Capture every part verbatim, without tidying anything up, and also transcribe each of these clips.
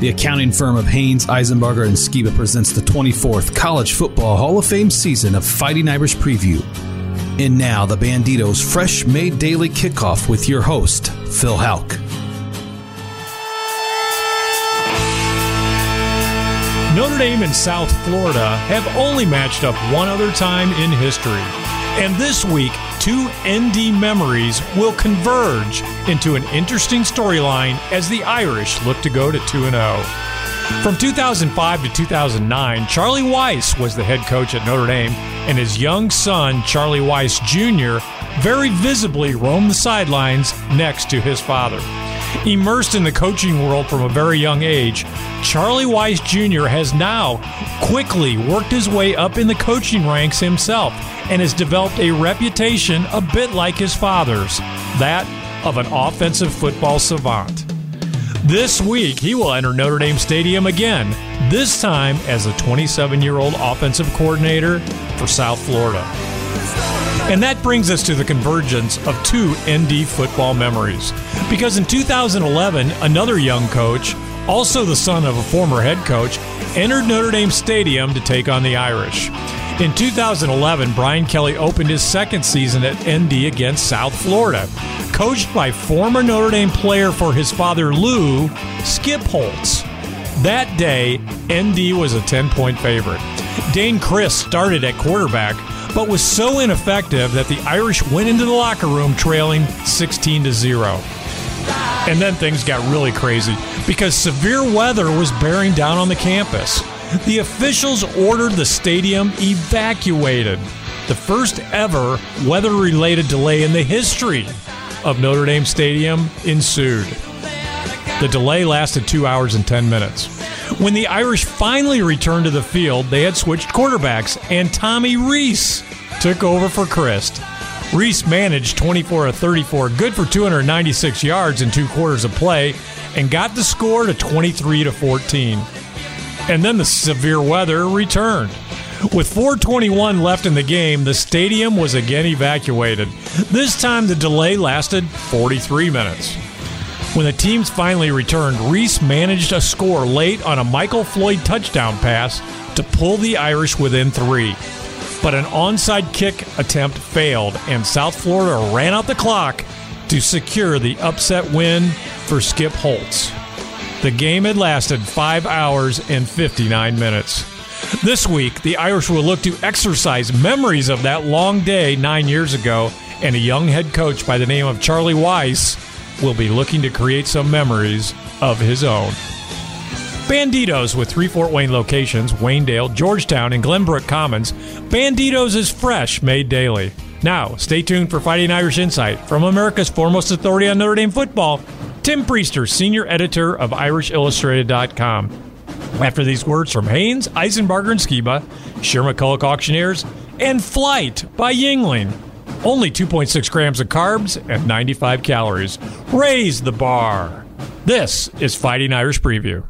The accounting firm of Haynes, Eisenbarger, and Skiba presents the twenty-fourth College Football Hall of Fame season of Fighting Irish Preview. And now, the Banditos' fresh made daily kickoff with your host, Phil Houck. Notre Dame and South Florida have only matched up one other time in history. And this week, two N D memories will converge into an interesting storyline as the Irish look to go to two and oh. From two thousand five to two thousand nine, Charlie Weis was the head coach at Notre Dame, and his young son, Charlie Weis Junior, very visibly roamed the sidelines next to his father. Immersed in the coaching world from a very young age, Charlie Weis Junior has now quickly worked his way up in the coaching ranks himself and has developed a reputation a bit like his father's, that of an offensive football savant. This week, he will enter Notre Dame Stadium again, this time as a twenty-seven-year-old offensive coordinator for South Florida. And that brings us to the convergence of two N D football memories. Because in two thousand eleven, another young coach, also the son of a former head coach, entered Notre Dame Stadium to take on the Irish. In two thousand eleven, Brian Kelly opened his second season at N D against South Florida. Coached by former Notre Dame player for his father, Lou, Skip Holtz. That day, N D was a ten-point favorite. Dayne Crist started at quarterback, but was so ineffective that the Irish went into the locker room trailing sixteen to zero. And then things got really crazy because severe weather was bearing down on the campus. The officials ordered the stadium evacuated, the first ever weather-related delay in the history of Notre Dame Stadium ensued. The delay lasted two hours and ten minutes. When the Irish finally returned to the field, they had switched quarterbacks, and Tommy Rees took over for Crist. Rees managed twenty-four of thirty-four, good for two hundred ninety-six yards in two quarters of play, and got the score to twenty-three to fourteen. And then the severe weather returned. With four twenty-one left in the game, the stadium was again evacuated. This time the delay lasted forty-three minutes. When the teams finally returned, Rees managed a score late on a Michael Floyd touchdown pass to pull the Irish within three. But an onside kick attempt failed, and South Florida ran out the clock to secure the upset win for Skip Holtz. The game had lasted five hours and fifty-nine minutes. This week, the Irish will look to exercise memories of that long day nine years ago, and a young head coach by the name of Charlie Weis will be looking to create some memories of his own. Banditos, with three Fort Wayne locations, Wayndale, Georgetown, and Glenbrook Commons, Banditos is fresh made daily. Now, stay tuned for Fighting Irish Insight from America's foremost authority on Notre Dame football, Tim Priester, senior editor of Irish Illustrated dot com. After these words from Haynes, Eisenbarger, and Skiba, Shearer McCulloch Auctioneers, and Flight by Yuengling. Only two point six grams of carbs and ninety-five calories. Raise the bar. This is Fighting Irish Preview.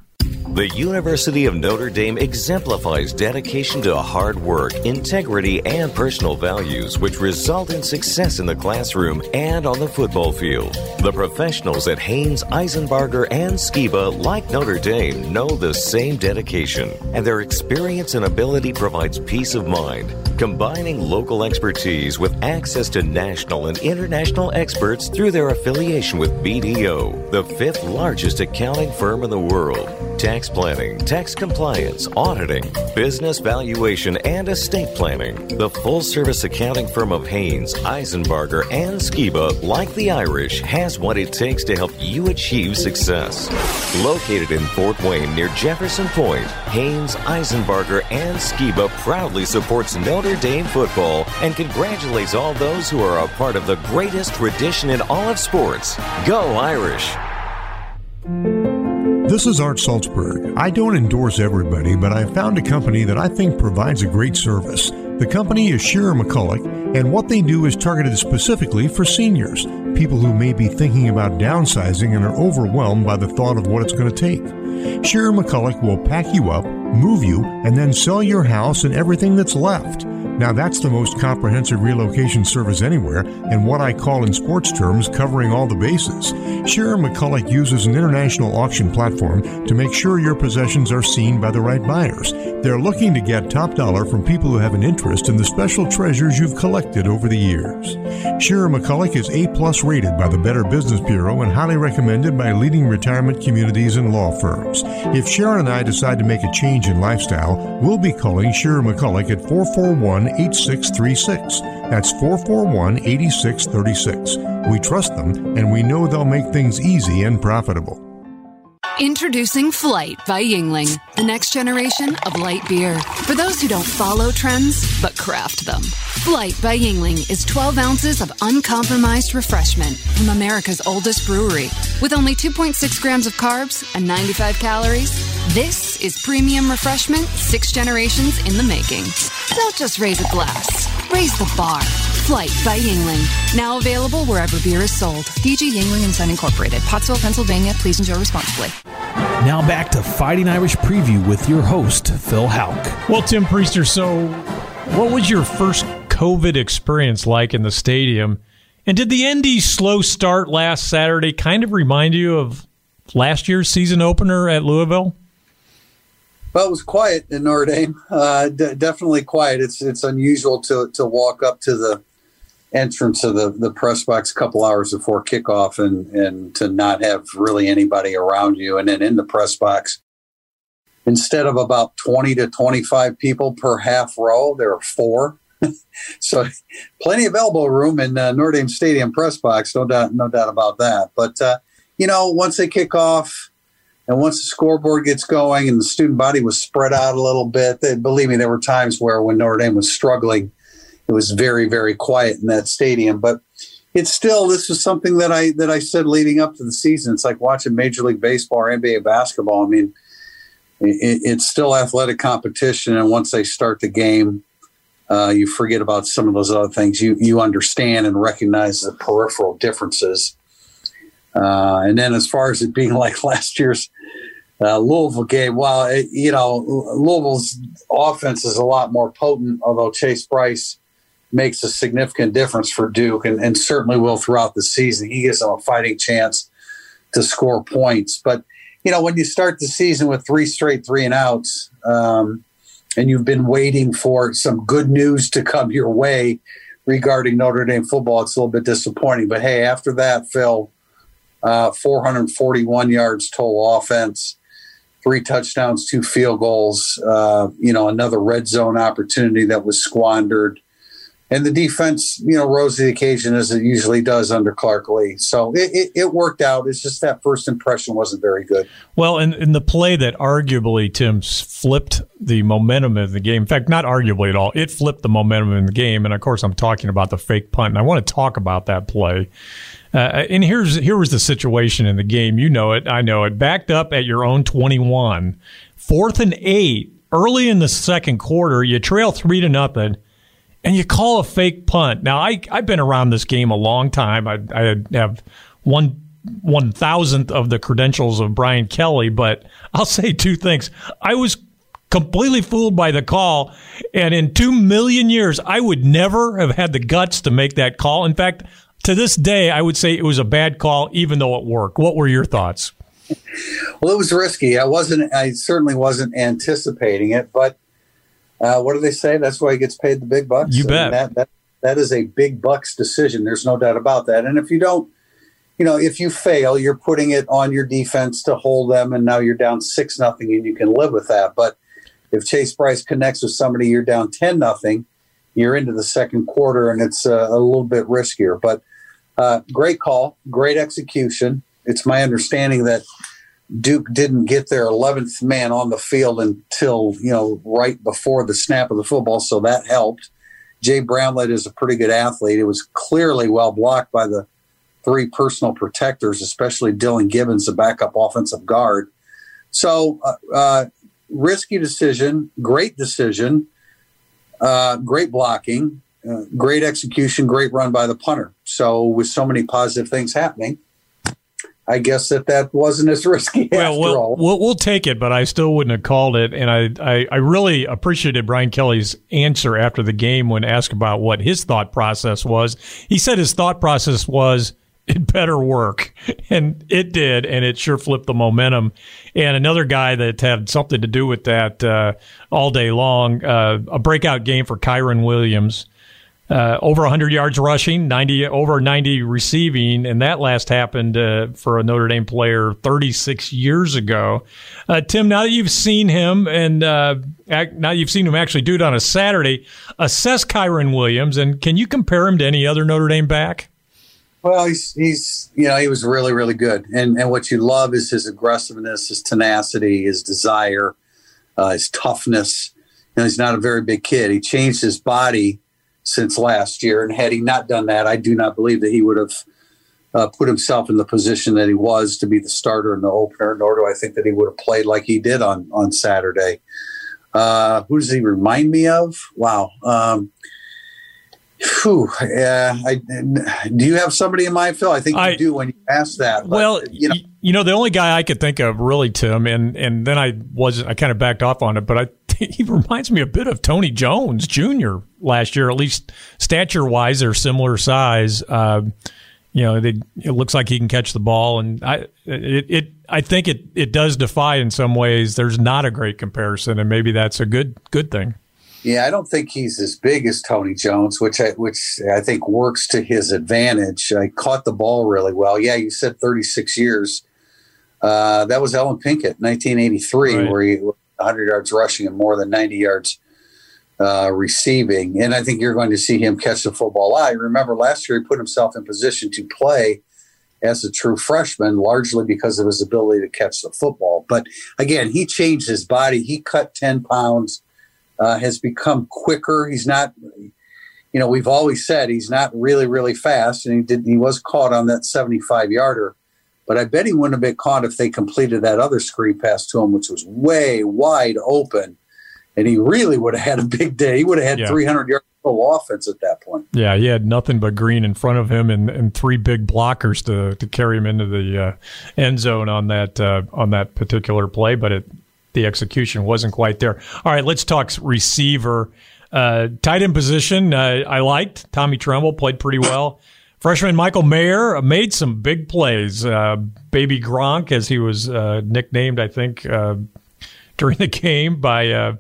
The University of Notre Dame exemplifies dedication to hard work, integrity, and personal values, which result in success in the classroom and on the football field. The professionals at Haynes, Eisenbarger, and Skiba, like Notre Dame, know the same dedication, and their experience and ability provides peace of mind. Combining local expertise with access to national and international experts through their affiliation with B D O, the fifth largest accounting firm in the world. Tax planning, tax compliance, auditing, business valuation, and estate planning. The full-service accounting firm of Haynes, Eisenbarger, and Skiba, like the Irish, has what it takes to help you achieve success. Located in Fort Wayne near Jefferson Point, Haynes, Eisenbarger, and Skiba proudly supports Notre Dame football and congratulates all those who are a part of the greatest tradition in all of sports. Go Irish! This is Art Salzberg. I don't endorse everybody, but I found a company that I think provides a great service. The company is Shearer McCulloch, and what they do is targeted specifically for seniors, people who may be thinking about downsizing and are overwhelmed by the thought of what it's going to take. Shearer McCulloch will pack you up, move you, and then sell your house and everything that's left. Now that's the most comprehensive relocation service anywhere, and what I call in sports terms covering all the bases. Shearer McCulloch uses an international auction platform to make sure your possessions are seen by the right buyers. They're looking to get top dollar from people who have an interest in the special treasures you've collected over the years. Shearer McCulloch is A plus rated by the Better Business Bureau and highly recommended by leading retirement communities and law firms. If Shearer and I decide to make a change in lifestyle, we'll be calling Shearer McCulloch at four four one, eight six three six. That's four four one, eight six three six. We trust them, and we know they'll make things easy and profitable. Introducing Flight by Yuengling, the next generation of light beer. For those who don't follow trends, but craft them. Flight by Yuengling is twelve ounces of uncompromised refreshment from America's oldest brewery. With only two point six grams of carbs and ninety-five calories, this is premium refreshment six generations in the making. Don't just raise a glass, raise the bar. Flight by Yuengling, now available wherever beer is sold. D G Yuengling and Son Incorporated, Pottsville, Pennsylvania. Please enjoy responsibly. Now back to Fighting Irish Preview with your host, Phil Houck. Well, Tim Priester, so what was your first COVID experience like in the stadium? And did the N D's slow start last Saturday kind of remind you of last year's season opener at Louisville? Well, it was quiet in Notre Dame. Uh, d- definitely quiet. It's it's unusual to to walk up to the entrance of the, the press box a couple hours before kickoff and, and to not have really anybody around you. And then in the press box, instead of about twenty to twenty-five people per half row, there are four. So plenty of elbow room in uh, Notre Dame Stadium press box. No doubt, no doubt about that. But, uh, you know, once they kick off and once the scoreboard gets going and the student body was spread out a little bit, they, believe me, there were times where when Notre Dame was struggling, it was very, very quiet in that stadium. But it's still, this is something that I that I said leading up to the season. It's like watching Major League Baseball or N B A basketball. I mean, it, it's still athletic competition. And once they start the game, uh, you forget about some of those other things. You you understand and recognize the peripheral differences. Uh, and then as far as it being like last year's Uh, Louisville game, well, it, you know, Louisville's offense is a lot more potent, although Chase Brice makes a significant difference for Duke and, and certainly will throughout the season. He gives them a fighting chance to score points. But, you know, when you start the season with three straight three and outs um, and you've been waiting for some good news to come your way regarding Notre Dame football, it's a little bit disappointing. But, hey, after that, Phil, uh, four hundred forty-one yards total offense, three touchdowns, two field goals, uh, you know, another red zone opportunity that was squandered. And the defense, you know, rose to the occasion as it usually does under Clark Lee. So it, it, it worked out. It's just that first impression wasn't very good. Well, and, and the play that arguably, Tim, flipped the momentum of the game. In fact, not arguably at all. It flipped the momentum in the game. And, of course, I'm talking about the fake punt. And I want to talk about that play. Uh, and here's here was the situation in the game. You know it. I know it. Backed up at your own twenty-one. Fourth and eight. Early in the second quarter, you trail three to nothing. And you call a fake punt. Now, I, I've been around this game a long time. I, I have one one thousandth of the credentials of Brian Kelly, but I'll say two things. I was completely fooled by the call, and in two million years, I would never have had the guts to make that call. In fact, to this day, I would say it was a bad call, even though it worked. What were your thoughts? Well, it was risky. I wasn't. I certainly wasn't anticipating it, but Uh, what do they say? That's why he gets paid the big bucks. You bet. I mean, that, that, that is a big bucks decision. There's no doubt about that. And if you don't, you know, if you fail, you're putting it on your defense to hold them, and now you're down six nothing, and you can live with that. But if Chase Brice connects with somebody, you're down ten nothing. You're into the second quarter, and it's uh, a little bit riskier. But uh, great call, great execution. It's my understanding that Duke didn't get their eleventh man on the field until, you know, right before the snap of the football, so that helped. Jay Brownlett is a pretty good athlete. It was clearly well blocked by the three personal protectors, especially Dylan Gibbons, the backup offensive guard. So uh, uh, risky decision, great decision, uh, great blocking, uh, great execution, great run by the punter. So with so many positive things happening, I guess that that wasn't as risky well, after we'll, all. Well, we'll take it, but I still wouldn't have called it. And I, I, I really appreciated Brian Kelly's answer after the game when asked about what his thought process was. He said his thought process was, it better work. And it did, and it sure flipped the momentum. And another guy that had something to do with that uh, all day long, uh, a breakout game for Kyren Williams. Uh, over one hundred yards rushing, ninety over ninety receiving, and that last happened uh, for a Notre Dame player thirty-six years ago. Uh, Tim, now that you've seen him and uh, act, now you've seen him actually do it on a Saturday, assess Kyren Williams, and can you compare him to any other Notre Dame back? Well, he's he's you know he was really really good, and and what you love is his aggressiveness, his tenacity, his desire, uh, his toughness. You know, he's not a very big kid. He changed his body since last year, and had he not done that, I do not believe that he would have uh, put himself in the position that he was to be the starter and the opener, nor do I think that he would have played like he did on, on Saturday. Uh, who does he remind me of? Wow. Um, whew, uh, I, do you have somebody in mind, Phil? I think you I, do when you ask that. But, well, you know. you know, the only guy I could think of really, Tim, and, and then I was I kind of backed off on it, but I he reminds me a bit of Tony Jones Junior last year, at least stature-wise. They're similar size. Uh, you know, they, it looks like he can catch the ball, and I, it, it, I think it, it does defy in some ways. There's not a great comparison, and maybe that's a good good thing. Yeah, I don't think he's as big as Tony Jones, which I, which I think works to his advantage. I caught the ball really well. Yeah, you said thirty-six years. Uh, that was Ellen Pinkett, nineteen eighty-three, right, where he one hundred yards rushing and more than ninety yards uh, receiving. And I think you're going to see him catch the football. I remember last year he put himself in position to play as a true freshman, largely because of his ability to catch the football. But again, he changed his body. He cut ten pounds, uh, has become quicker. He's not, you know, we've always said he's not really, really fast. And he did, he was caught on that seventy-five yarder. But I bet he wouldn't have been caught if they completed that other screen pass to him, which was way wide open. And he really would have had a big day. He would have had yeah. three hundred yards full offense at that point. Yeah, he had nothing but green in front of him and, and three big blockers to, to carry him into the uh, end zone on that uh, on that particular play. But it, the execution wasn't quite there. All right, let's talk receiver. Uh, tight end position, uh, I liked. Tommy Tremble played pretty well. Freshman Michael Mayer made some big plays. Uh, Baby Gronk, as he was uh, nicknamed, I think, uh, during the game by uh,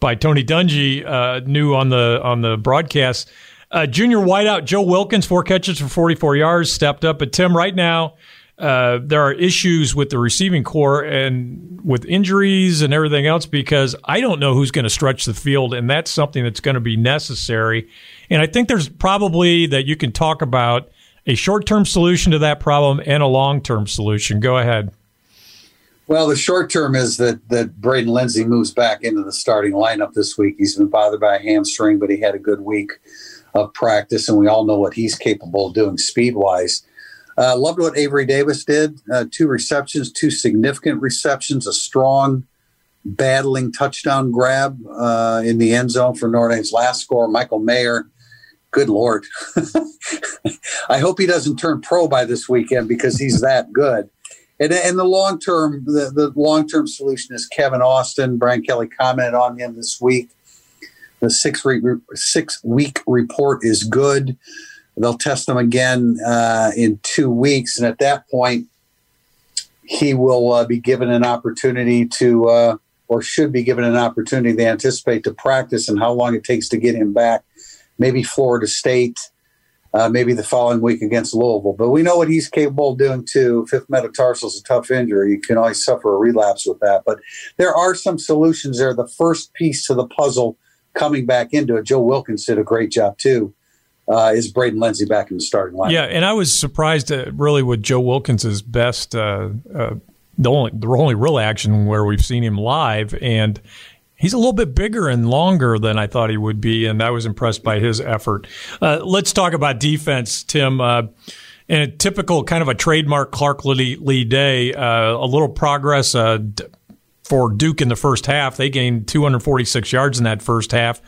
by Tony Dungy, uh, knew on the on the broadcast. Uh, junior wideout Joe Wilkins, four catches for forty-four yards, stepped up. But Tim, right now, uh, there are issues with the receiving corps and with injuries and everything else, because I don't know who's going to stretch the field, and that's something that's going to be necessary. And I think there's probably that you can talk about a short-term solution to that problem and a long-term solution. Go ahead. Well, the short-term is that that Braden Lindsey moves back into the starting lineup this week. He's been bothered by a hamstring, but he had a good week of practice, and we all know what he's capable of doing speed-wise. Uh, loved what Avery Davis did. Uh, two receptions, two significant receptions, a strong battling touchdown grab uh, in the end zone for Notre Dame's last score. Michael Mayer, good Lord. I hope he doesn't turn pro by this weekend, because he's that good. And, and the long-term the, the long-term solution is Kevin Austin. Brian Kelly commented on him this week. The six-week six week report is good. They'll test him again uh, in two weeks. And at that point, he will uh, be given an opportunity to uh, or should be given an opportunity, they anticipate, to practice, and how long it takes to get him back. Maybe Florida State, uh, maybe the following week against Louisville. But we know what he's capable of doing, too. Fifth metatarsal is a tough injury. You can always suffer a relapse with that. But there are some solutions there. The first piece to the puzzle coming back into it, Joe Wilkins did a great job, too, uh, is Braden Lindsey back in the starting lineup. Yeah, and I was surprised, uh, really, with Joe Wilkins' best, uh, uh, the only, the only real action where we've seen him live, and he's a little bit bigger and longer than I thought he would be, and I was impressed by his effort. Uh, let's talk about defense, Tim. Uh, in a typical kind of a trademark Clark Lee, Lee day, uh, a little progress uh, for Duke in the first half. They gained two hundred forty-six yards in that first half.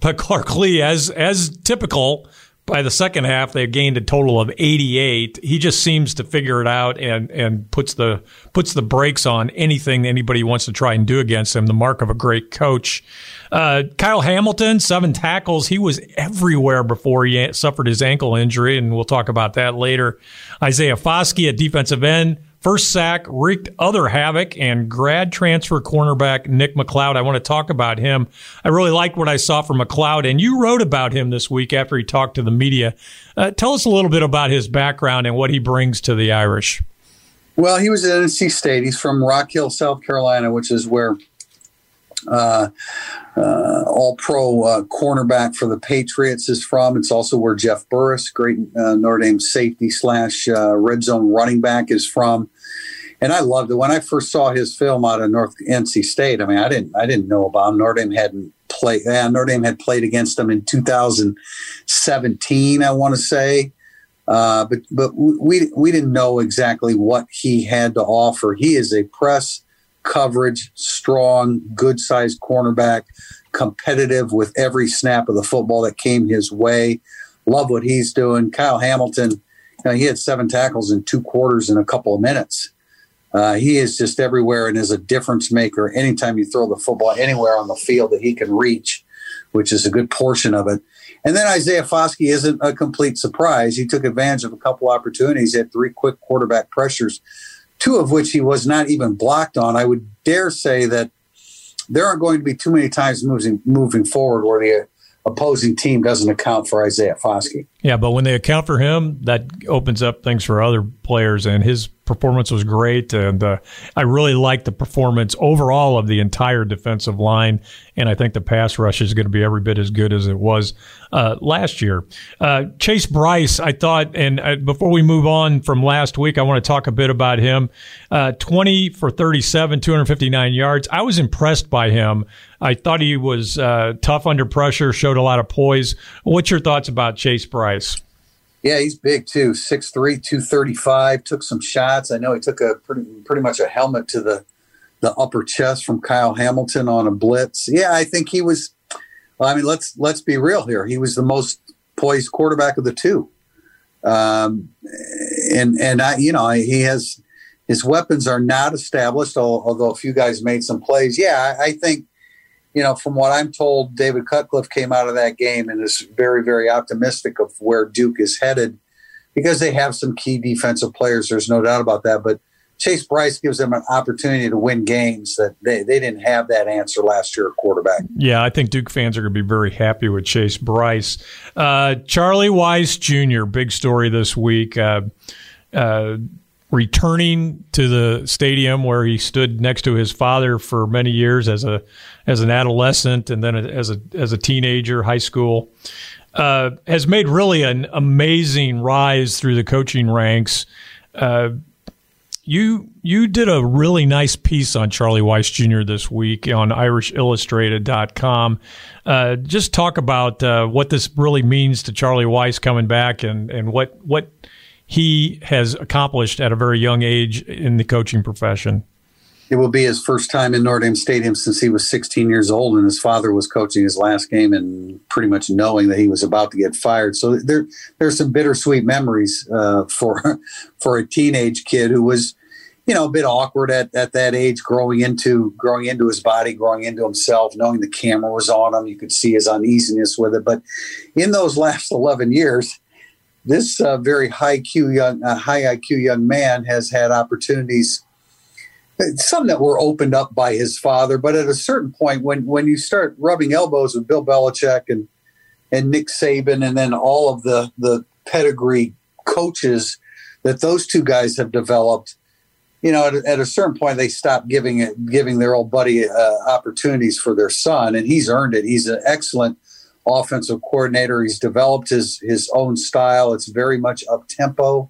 But Clark Lee, as as typical, By the second half, they gained a total of eighty-eight. He just seems to figure it out and and puts the puts the brakes on anything anybody wants to try and do against him. The mark of a great coach. Uh, Kyle Hamilton, seven tackles. He was everywhere before he suffered his ankle injury, and we'll talk about that later. Isaiah Foskey at defensive end. First sack, wreaked other havoc, and grad transfer cornerback Nick McLeod. I want to talk about him. I really liked what I saw from McLeod, and you wrote about him this week after he talked to the media. Uh, tell us a little bit about his background and what he brings to the Irish. Well, he was at N C State. He's from Rock Hill, South Carolina, which is where uh, uh, all-pro uh, cornerback for the Patriots is from. It's also where Jeff Burris, great uh, Notre Dame safety slash uh, red zone running back, is from. And I loved it. When I first saw his film out of North N C State, I mean, I didn't, I didn't know about him. Notre Dame hadn't played. Yeah, Notre Dame had played against him in two thousand seventeen, I want to say, uh, but but we we didn't know exactly what he had to offer. He is a press coverage, strong, good-sized cornerback, competitive with every snap of the football that came his way. Love what he's doing. Kyle Hamilton, you know, he had seven tackles in two quarters in a couple of minutes. Uh, he is just everywhere and is a difference maker. Anytime you throw the football anywhere on the field that he can reach, which is a good portion of it. And then Isaiah Foskey isn't a complete surprise. He took advantage of a couple opportunities. He had three quick quarterback pressures, two of which he was not even blocked on. I would dare say that there aren't going to be too many times moving, moving forward where the opposing team doesn't account for Isaiah Foskey. Yeah, but when they account for him, that opens up things for other players, and his performance was great, and uh, I really liked the performance overall of the entire defensive line, and I think the pass rush is going to be every bit as good as it was uh, last year. Uh, Chase Brice, I thought, and uh, before we move on from last week, I want to talk a bit about him. Uh, twenty for thirty-seven, two hundred fifty-nine yards. I was impressed by him. I thought he was uh, tough under pressure, showed a lot of poise. What's your thoughts about Chase Brice? Yeah, he's big too. six three, two thirty-five, took some shots. I know he took a pretty, pretty much a helmet to the, the upper chest from Kyle Hamilton on a blitz. Yeah, I think he was, well, I mean, let's let's be real here. He was the most poised quarterback of the two. Um, and, and I, you know, he has, his weapons are not established, although a few guys made some plays. Yeah, I, I think, you know, from what I'm told, David Cutcliffe came out of that game and is very, very optimistic of where Duke is headed because they have some key defensive players. There's no doubt about that. But Chase Brice gives them an opportunity to win games that they, they didn't have that answer last year at quarterback. Yeah, I think Duke fans are going to be very happy with Chase Brice. Uh, Charlie Weis Junior, big story this week. Uh, uh, returning to the stadium where he stood next to his father for many years as a as an adolescent and then as a as a teenager, high school, uh, has made really an amazing rise through the coaching ranks. Uh, you you did a really nice piece on Charlie Weis Junior this week on Irish Illustrated dot com. Uh, just talk about uh, what this really means to Charlie Weis coming back and, and what what – he has accomplished at a very young age in the coaching profession. It will be his first time in Notre Dame Stadium since he was sixteen years old, and his father was coaching his last game and pretty much knowing that he was about to get fired. So there, there's some bittersweet memories uh, for for a teenage kid who was, you know, a bit awkward at, at that age, growing into growing into his body, growing into himself, knowing the camera was on him. You could see his uneasiness with it. But in those last eleven years, This uh, very high Q young, uh, high I Q young man has had opportunities, some that were opened up by his father. But at a certain point, when when you start rubbing elbows with Bill Belichick and and Nick Saban, and then all of the the pedigree coaches that those two guys have developed, you know, at, at a certain point they stop giving it, giving their old buddy uh, opportunities for their son, and he's earned it. He's an excellent offensive coordinator. He's developed his his own style. It's very much up tempo.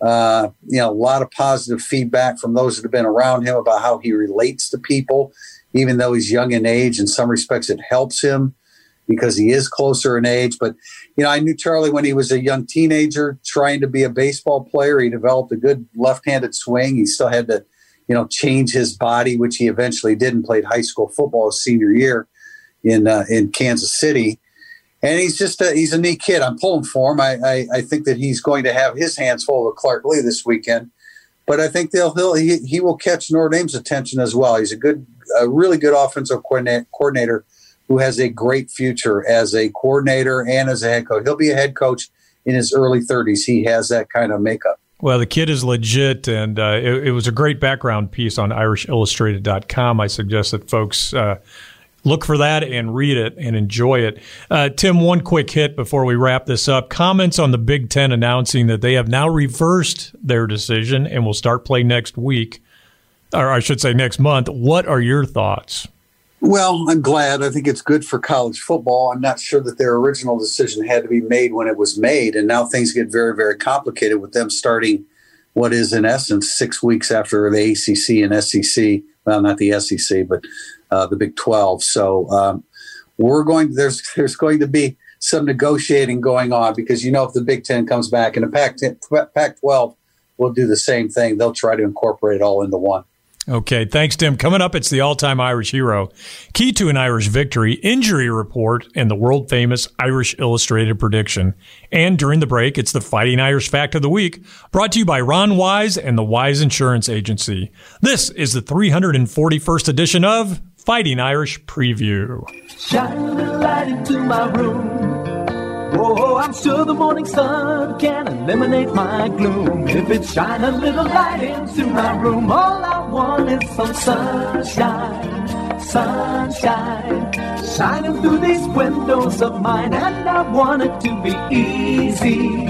Uh, you know, a lot of positive feedback from those that have been around him about how he relates to people, even though he's young in age. In some respects, it helps him because he is closer in age. But, you know, I knew Charlie when he was a young teenager trying to be a baseball player. He developed a good left-handed swing. He still had to, you know, change his body, which he eventually did and played high school football his senior year in uh, in Kansas City. And he's just a, he's a neat kid. I'm pulling for him. I, I, I think that he's going to have his hands full with Clark Lee this weekend. But I think they'll, he'll, he, he will catch Notre Dame's attention as well. He's a good, a really good offensive coordinator who has a great future as a coordinator and as a head coach. He'll be a head coach in his early thirties. He has that kind of makeup. Well, the kid is legit, and uh, it, it was a great background piece on Irish Illustrated dot com. I suggest that folks uh, look for that and read it and enjoy it. Uh, Tim, one quick hit before we wrap this up. Comments on the Big Ten announcing that they have now reversed their decision and will start play next week, or I should say next month. What are your thoughts? Well, I'm glad. I think it's good for college football. I'm not sure that their original decision had to be made when it was made, and now things get very, very complicated with them starting what is, in essence, six weeks after the A C C and S E C. Well, not the S E C, but uh, the Big twelve. So um, we're going. There's there's going to be some negotiating going on, because you know if the Big Ten comes back and the Pac twelve will do the same thing. They'll try to incorporate it all into one. Okay, thanks, Tim. Coming up, it's the all-time Irish hero, key to an Irish victory, injury report, and the world-famous Irish Illustrated prediction. And during the break, it's the Fighting Irish Fact of the Week, brought to you by Ron Wise and the Wise Insurance Agency. This is the three hundred forty-first edition of Fighting Irish Preview. Shine a little light into my room. Oh, I'm sure the morning sun can eliminate my gloom. If it shine a little light into my room, all I want is some sunshine, sunshine, shining through these windows of mine. And I want it to be easy,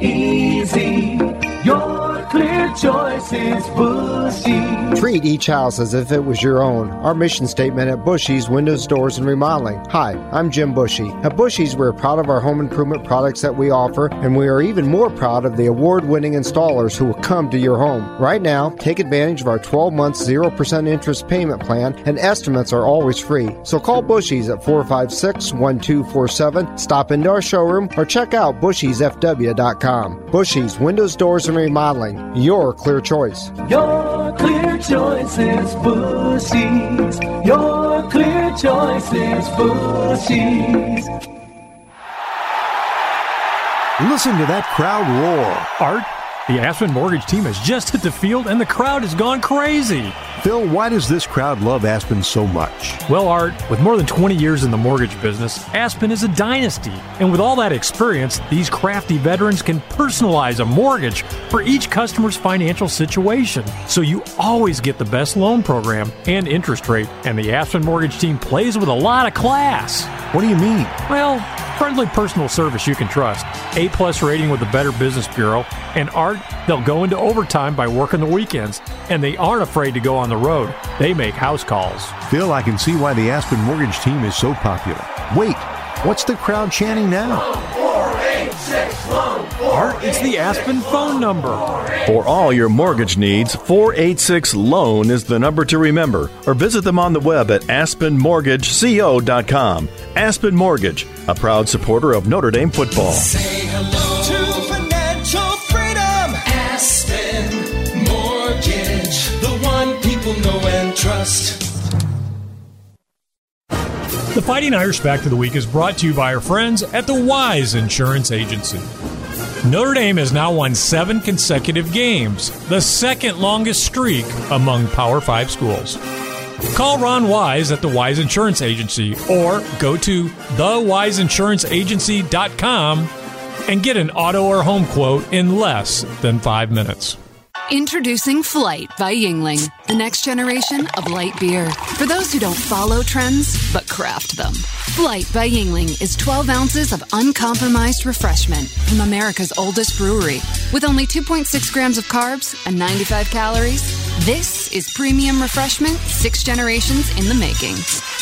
easy. Your clear choice is Bushey. Treat each house as if it was your own. Our mission statement at Bushey's Windows, Doors, and Remodeling. Hi, I'm Jim Bushey. At Bushey's, we're proud of our home improvement products that we offer, and we are even more proud of the award-winning installers who will come to your home. Right now, take advantage of our twelve-month zero percent interest payment plan, and estimates are always free. So call Bushey's at four five six, one two four seven, stop into our showroom, or check out Bushey's F W dot com. Bushey's Windows, Doors, and Remodeling, your clear choice. Your clear choice is Bushey's. Your clear choice is Bushey's. Listen to that crowd roar. Art, the Aspen Mortgage team has just hit the field and the crowd has gone crazy. Phil, why does this crowd love Aspen so much? Well, Art, with more than twenty years in the mortgage business, Aspen is a dynasty. And with all that experience, these crafty veterans can personalize a mortgage for each customer's financial situation. So you always get the best loan program and interest rate. And the Aspen Mortgage team plays with a lot of class. What do you mean? Well, friendly personal service you can trust. A-plus rating with the Better Business Bureau. And Art, they'll go into overtime by working the weekends. And they aren't afraid to go on the road. They make house calls. Phil, I can see why the Aspen Mortgage team is so popular. Wait, what's the crowd chanting now? one four eight six one four eight six one Art, it's the Aspen phone number. For all your mortgage needs, four eight six LOAN is the number to remember, or visit them on the web at aspen mortgage co dot com. Aspen Mortgage, a proud supporter of Notre Dame football. Say hello to financial freedom. Aspen Mortgage, the one people know and trust. The Fighting Irish Fact of the Week is brought to you by our friends at the Wise Insurance Agency. Notre Dame has now won seven consecutive games, the second longest streak among Power Five schools. Call Ron Wise at the Wise Insurance Agency or go to the wise insurance agency dot com and get an auto or home quote in less than five minutes. Introducing Flight by Yuengling, the next generation of light beer. For those who don't follow trends, but craft them. Flight by Yuengling is twelve ounces of uncompromised refreshment from America's oldest brewery. With only two point six grams of carbs and ninety-five calories, this is premium refreshment six generations in the making.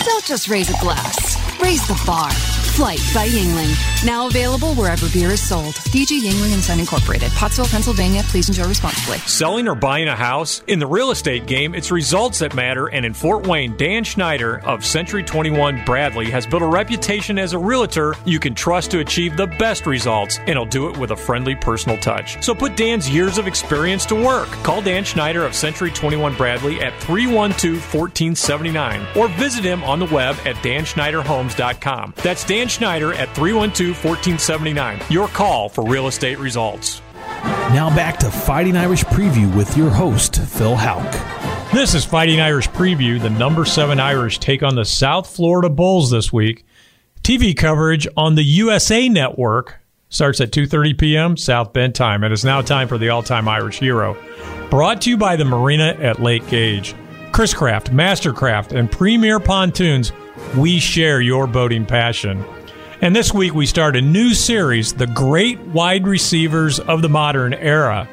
Don't just raise a glass, raise the bar. Flight by Yuengling, now available wherever beer is sold. D G Yuengling and Son Incorporated, Pottsville, Pennsylvania. Please enjoy responsibly. Selling or buying a house? In the real estate game, it's results that matter. And in Fort Wayne, Dan Schneider of Century twenty-one Bradley has built a reputation as a realtor you can trust to achieve the best results, and he'll do it with a friendly personal touch. So put Dan's years of experience to work. Call Dan Schneider of Century twenty-one Bradley at three one two, one four seven nine or visit him on the web at dan schneider homes dot com. That's Dan Dan Schneider at three one two, one four seven nine. Your call for real estate results. Now back to Fighting Irish Preview with your host, Phil Houck. This is Fighting Irish Preview. The number seven Irish take on the South Florida Bulls this week. T V coverage on the U S A Network starts at two thirty p.m. South Bend time. It is now time for the all-time Irish hero. Brought to you by the Marina at Lake Gage. Chris Craft, Mastercraft, and Premier Pontoons, we share your boating passion. And this week we start a new series, The Great Wide Receivers of the Modern Era.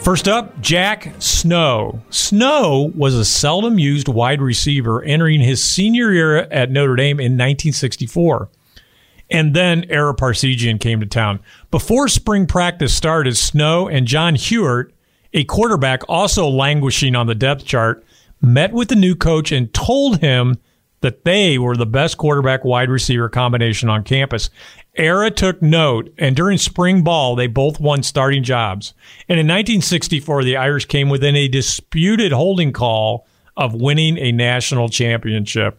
First up, Jack Snow. Snow was a seldom-used wide receiver entering his senior year at Notre Dame in nineteen sixty-four. And then Ara Parseghian came to town. Before spring practice started, Snow and John Hewitt, a quarterback also languishing on the depth chart, met with the new coach and told him that they were the best quarterback-wide receiver combination on campus. Ara took note, and during spring ball, they both won starting jobs. And in nineteen sixty-four, the Irish came within a disputed holding call of winning a national championship.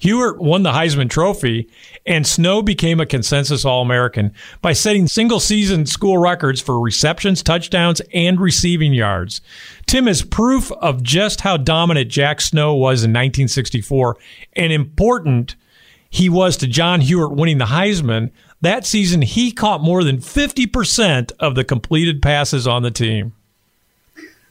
Hewitt won the Heisman Trophy, and Snow became a consensus All-American by setting single-season school records for receptions, touchdowns, and receiving yards. Tim is proof of just how dominant Jack Snow was in nineteen sixty-four, and important he was to John Hewitt winning the Heisman. That season, he caught more than fifty percent of the completed passes on the team.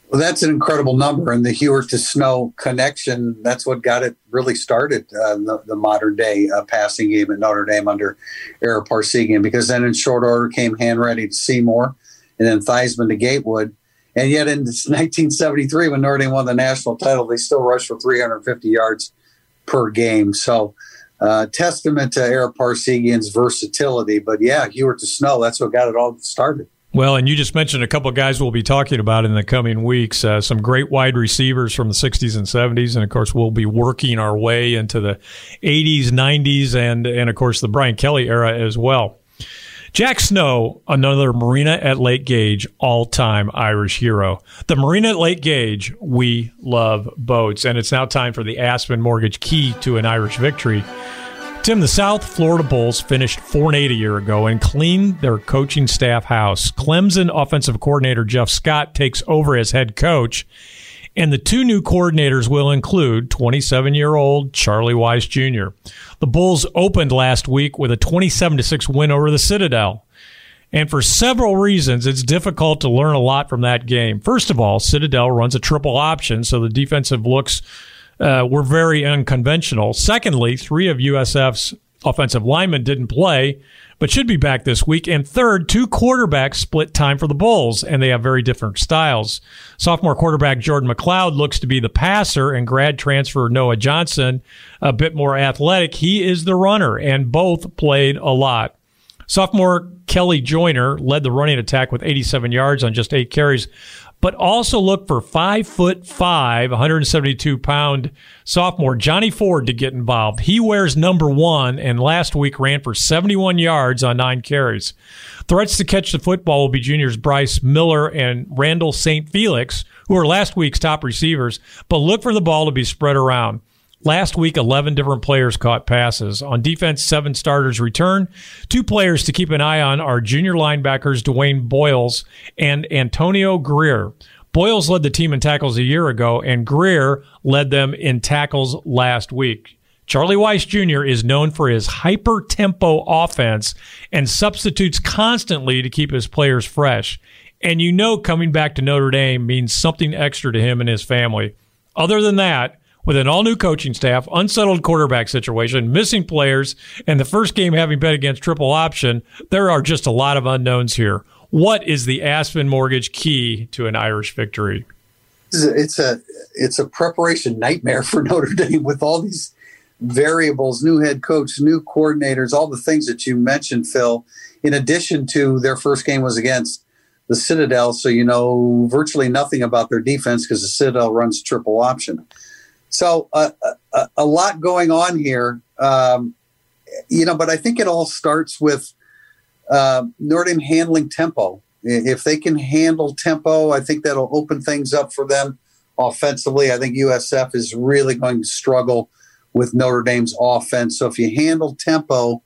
Well, that's an incredible number, and the Hewitt to Snow connection, that's what got it really started, uh, the, the modern-day uh, passing game at Notre Dame under Ara Parseghian, because then in short order came Hanratty to Seymour, and then Theismann to Gatewood. And yet in nineteen seventy-three, when Notre Dame won the national title, they still rushed for three hundred fifty yards per game. So uh, testament to Ara Parseghian's versatility. But, yeah, Hewitt to Snow, that's what got it all started. Well, and you just mentioned a couple of guys we'll be talking about in the coming weeks, uh, some great wide receivers from the sixties and seventies. And, of course, we'll be working our way into the eighties, nineties, and, and of course, the Brian Kelly era as well. Jack Snow, another Marina at Lake Gage all-time Irish hero. The Marina at Lake Gage, we love boats. And it's now time for the Aspen Mortgage Key to an Irish Victory. Tim, the South Florida Bulls finished four and eight a year ago and cleaned their coaching staff house. Clemson offensive coordinator Jeff Scott takes over as head coach, and the two new coordinators will include twenty-seven-year-old Charlie Weis Junior The Bulls opened last week with a twenty-seven to six win over the Citadel. And for several reasons, it's difficult to learn a lot from that game. First of all, Citadel runs a triple option, so the defensive looks Uh, were very unconventional. Secondly, three of U S F's offensive linemen didn't play, but should be back this week. And third, two quarterbacks split time for the Bulls, and they have very different styles. Sophomore quarterback Jordan McLeod looks to be the passer, and grad transfer Noah Johnson, a bit more athletic, he is the runner, and both played a lot. Sophomore Kelly Joyner led the running attack with eighty-seven yards on just eight carries, but also look for five foot five, one seventy-two pound sophomore Johnny Ford to get involved. He wears number one and last week ran for seventy-one yards on nine carries. Threats to catch the football will be juniors Bryce Miller and Randall Saint Felix, who are last week's top receivers, but look for the ball to be spread around. Last week, eleven different players caught passes. On defense, seven starters return. Two players to keep an eye on are junior linebackers Dwayne Boyles and Antonio Greer. Boyles led the team in tackles a year ago, and Greer led them in tackles last week. Charlie Weis Junior is known for his hyper-tempo offense and substitutes constantly to keep his players fresh. And you know coming back to Notre Dame means something extra to him and his family. Other than that, with an all-new coaching staff, unsettled quarterback situation, missing players, and the first game having been against triple option, there are just a lot of unknowns here. What is the Aspen Mortgage key to an Irish victory? It's a it's a preparation nightmare for Notre Dame with all these variables, new head coach, new coordinators, all the things that you mentioned, Phil. In addition to their first game was against the Citadel, so you know virtually nothing about their defense because the Citadel runs triple option. So uh, a, a lot going on here, um, you know, but I think it all starts with uh, Notre Dame handling tempo. If they can handle tempo, I think that'll open things up for them offensively. I think U S F is really going to struggle with Notre Dame's offense. So if you handle tempo,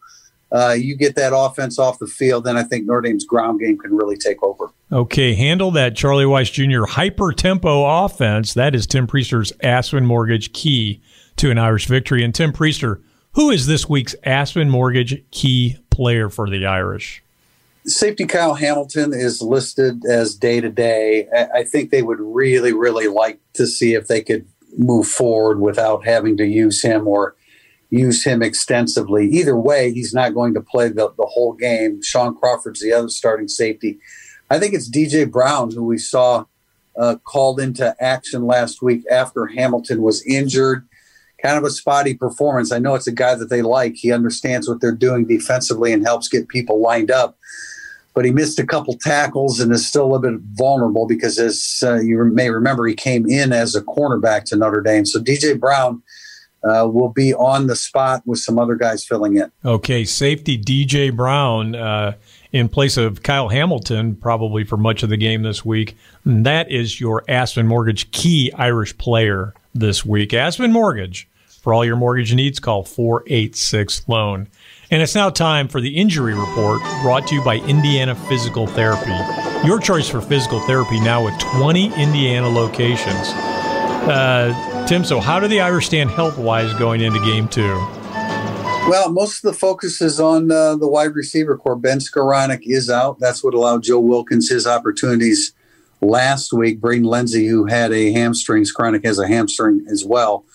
Uh, you get that offense off the field, then I think Notre Dame's ground game can really take over. Okay, handle that Charlie Weis Junior hyper-tempo offense. That is Tim Priester's Aspen Mortgage key to an Irish victory. And Tim Priester, who is this week's Aspen Mortgage key player for the Irish? Safety Kyle Hamilton is listed as day-to-day. I think they would really, really like to see if they could move forward without having to use him or use him extensively. Either way, he's not going to play the, the whole game. Sean Crawford's the other starting safety. I think it's D J Brown, who we saw uh, called into action last week after Hamilton was injured. Kind of a spotty performance. I know it's a guy that they like. He understands what they're doing defensively and helps get people lined up. But he missed a couple tackles and is still a bit vulnerable because, as uh, you may remember, he came in as a cornerback to Notre Dame. So D J Brown Uh, will be on the spot with some other guys filling in. Okay, safety D J Brown uh, in place of Kyle Hamilton probably for much of the game this week. And that is your Aspen Mortgage key Irish player this week. Aspen Mortgage, for all your mortgage needs, call four eight six loan. And it's now time for the injury report brought to you by Indiana Physical Therapy. Your choice for physical therapy now with twenty Indiana locations. Uh... Tim, so how do the Irish stand health-wise going into game two? Well, most of the focus is on uh, the wide receiver core. Ben Skoranek is out. That's what allowed Joe Wilkins his opportunities last week. Braden Lindsey, who had a hamstring, Skoranek has a hamstring as well.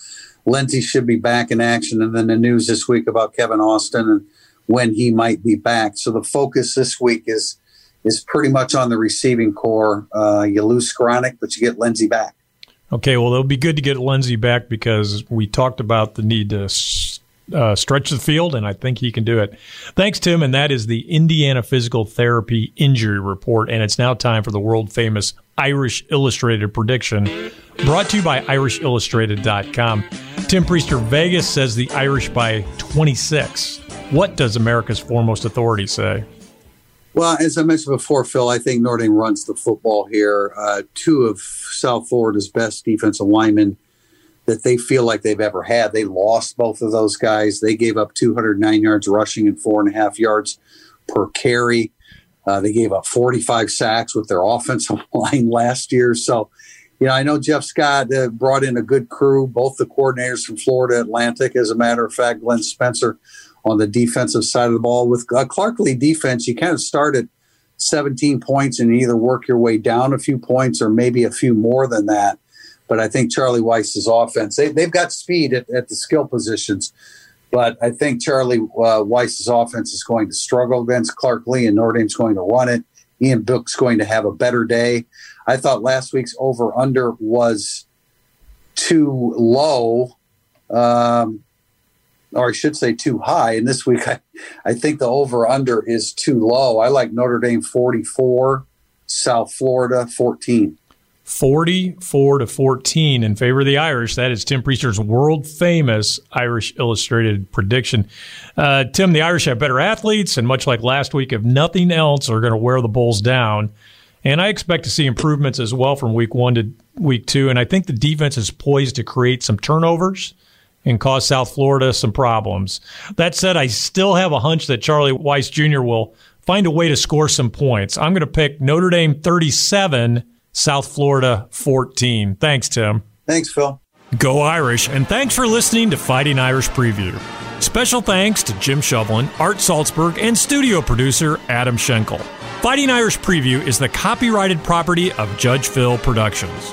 Lindsey should be back in action. And then the news this week about Kevin Austin and when he might be back. So the focus this week is is pretty much on the receiving core. Uh, you lose Skoranek, but you get Lindsey back. Okay, well, it'll be good to get Lindsey back because we talked about the need to uh, stretch the field, and I think he can do it. Thanks, Tim, and that is the Indiana Physical Therapy Injury Report, and it's now time for the world-famous Irish Illustrated Prediction, brought to you by Irish Illustrated dot com. Tim Priester, Vegas says the Irish by twenty-six. What does America's foremost authority say? Well, as I mentioned before, Phil, I think Notre Dame runs the football here. Uh, two of South Florida's best defensive linemen that they feel like they've ever had. They lost both of those guys. They gave up two hundred nine yards rushing and four and a half yards per carry. Uh, they gave up forty-five sacks with their offensive line last year. So, you know, I know Jeff Scott uh, brought in a good crew, both the coordinators from Florida Atlantic, as a matter of fact, Glenn Spencer, on the defensive side of the ball. With a Clark Lee defense, you kind of start at seventeen points and you either work your way down a few points or maybe a few more than that. But I think Charlie Weiss's offense, they, they've got speed at, at the skill positions, but I think Charlie uh, Weiss's offense is going to struggle against Clark Lee, and Notre Dame's going to run it. Ian Book's going to have a better day. I thought last week's over-under was too low. Um or I should say too high. And this week, I, I think the over-under is too low. I like Notre Dame forty-four, South Florida fourteen. forty-four to fourteen in favor of the Irish. That is Tim Priester's world-famous Irish Illustrated prediction. Uh, Tim, the Irish have better athletes, and much like last week, if nothing else, are going to wear the Bulls down. And I expect to see improvements as well from week one to week two. And I think the defense is poised to create some turnovers and cause South Florida some problems. That said, I still have a hunch that Charlie Weis Junior will find a way to score some points. I'm going to pick Notre Dame thirty-seven, South Florida fourteen. Thanks, Tim. Thanks, Phil. Go Irish, and thanks for listening to Fighting Irish Preview. Special thanks to Jim Shovelin, Art Salzberg, and studio producer Adam Schenkel. Fighting Irish Preview is the copyrighted property of Judge Phil Productions.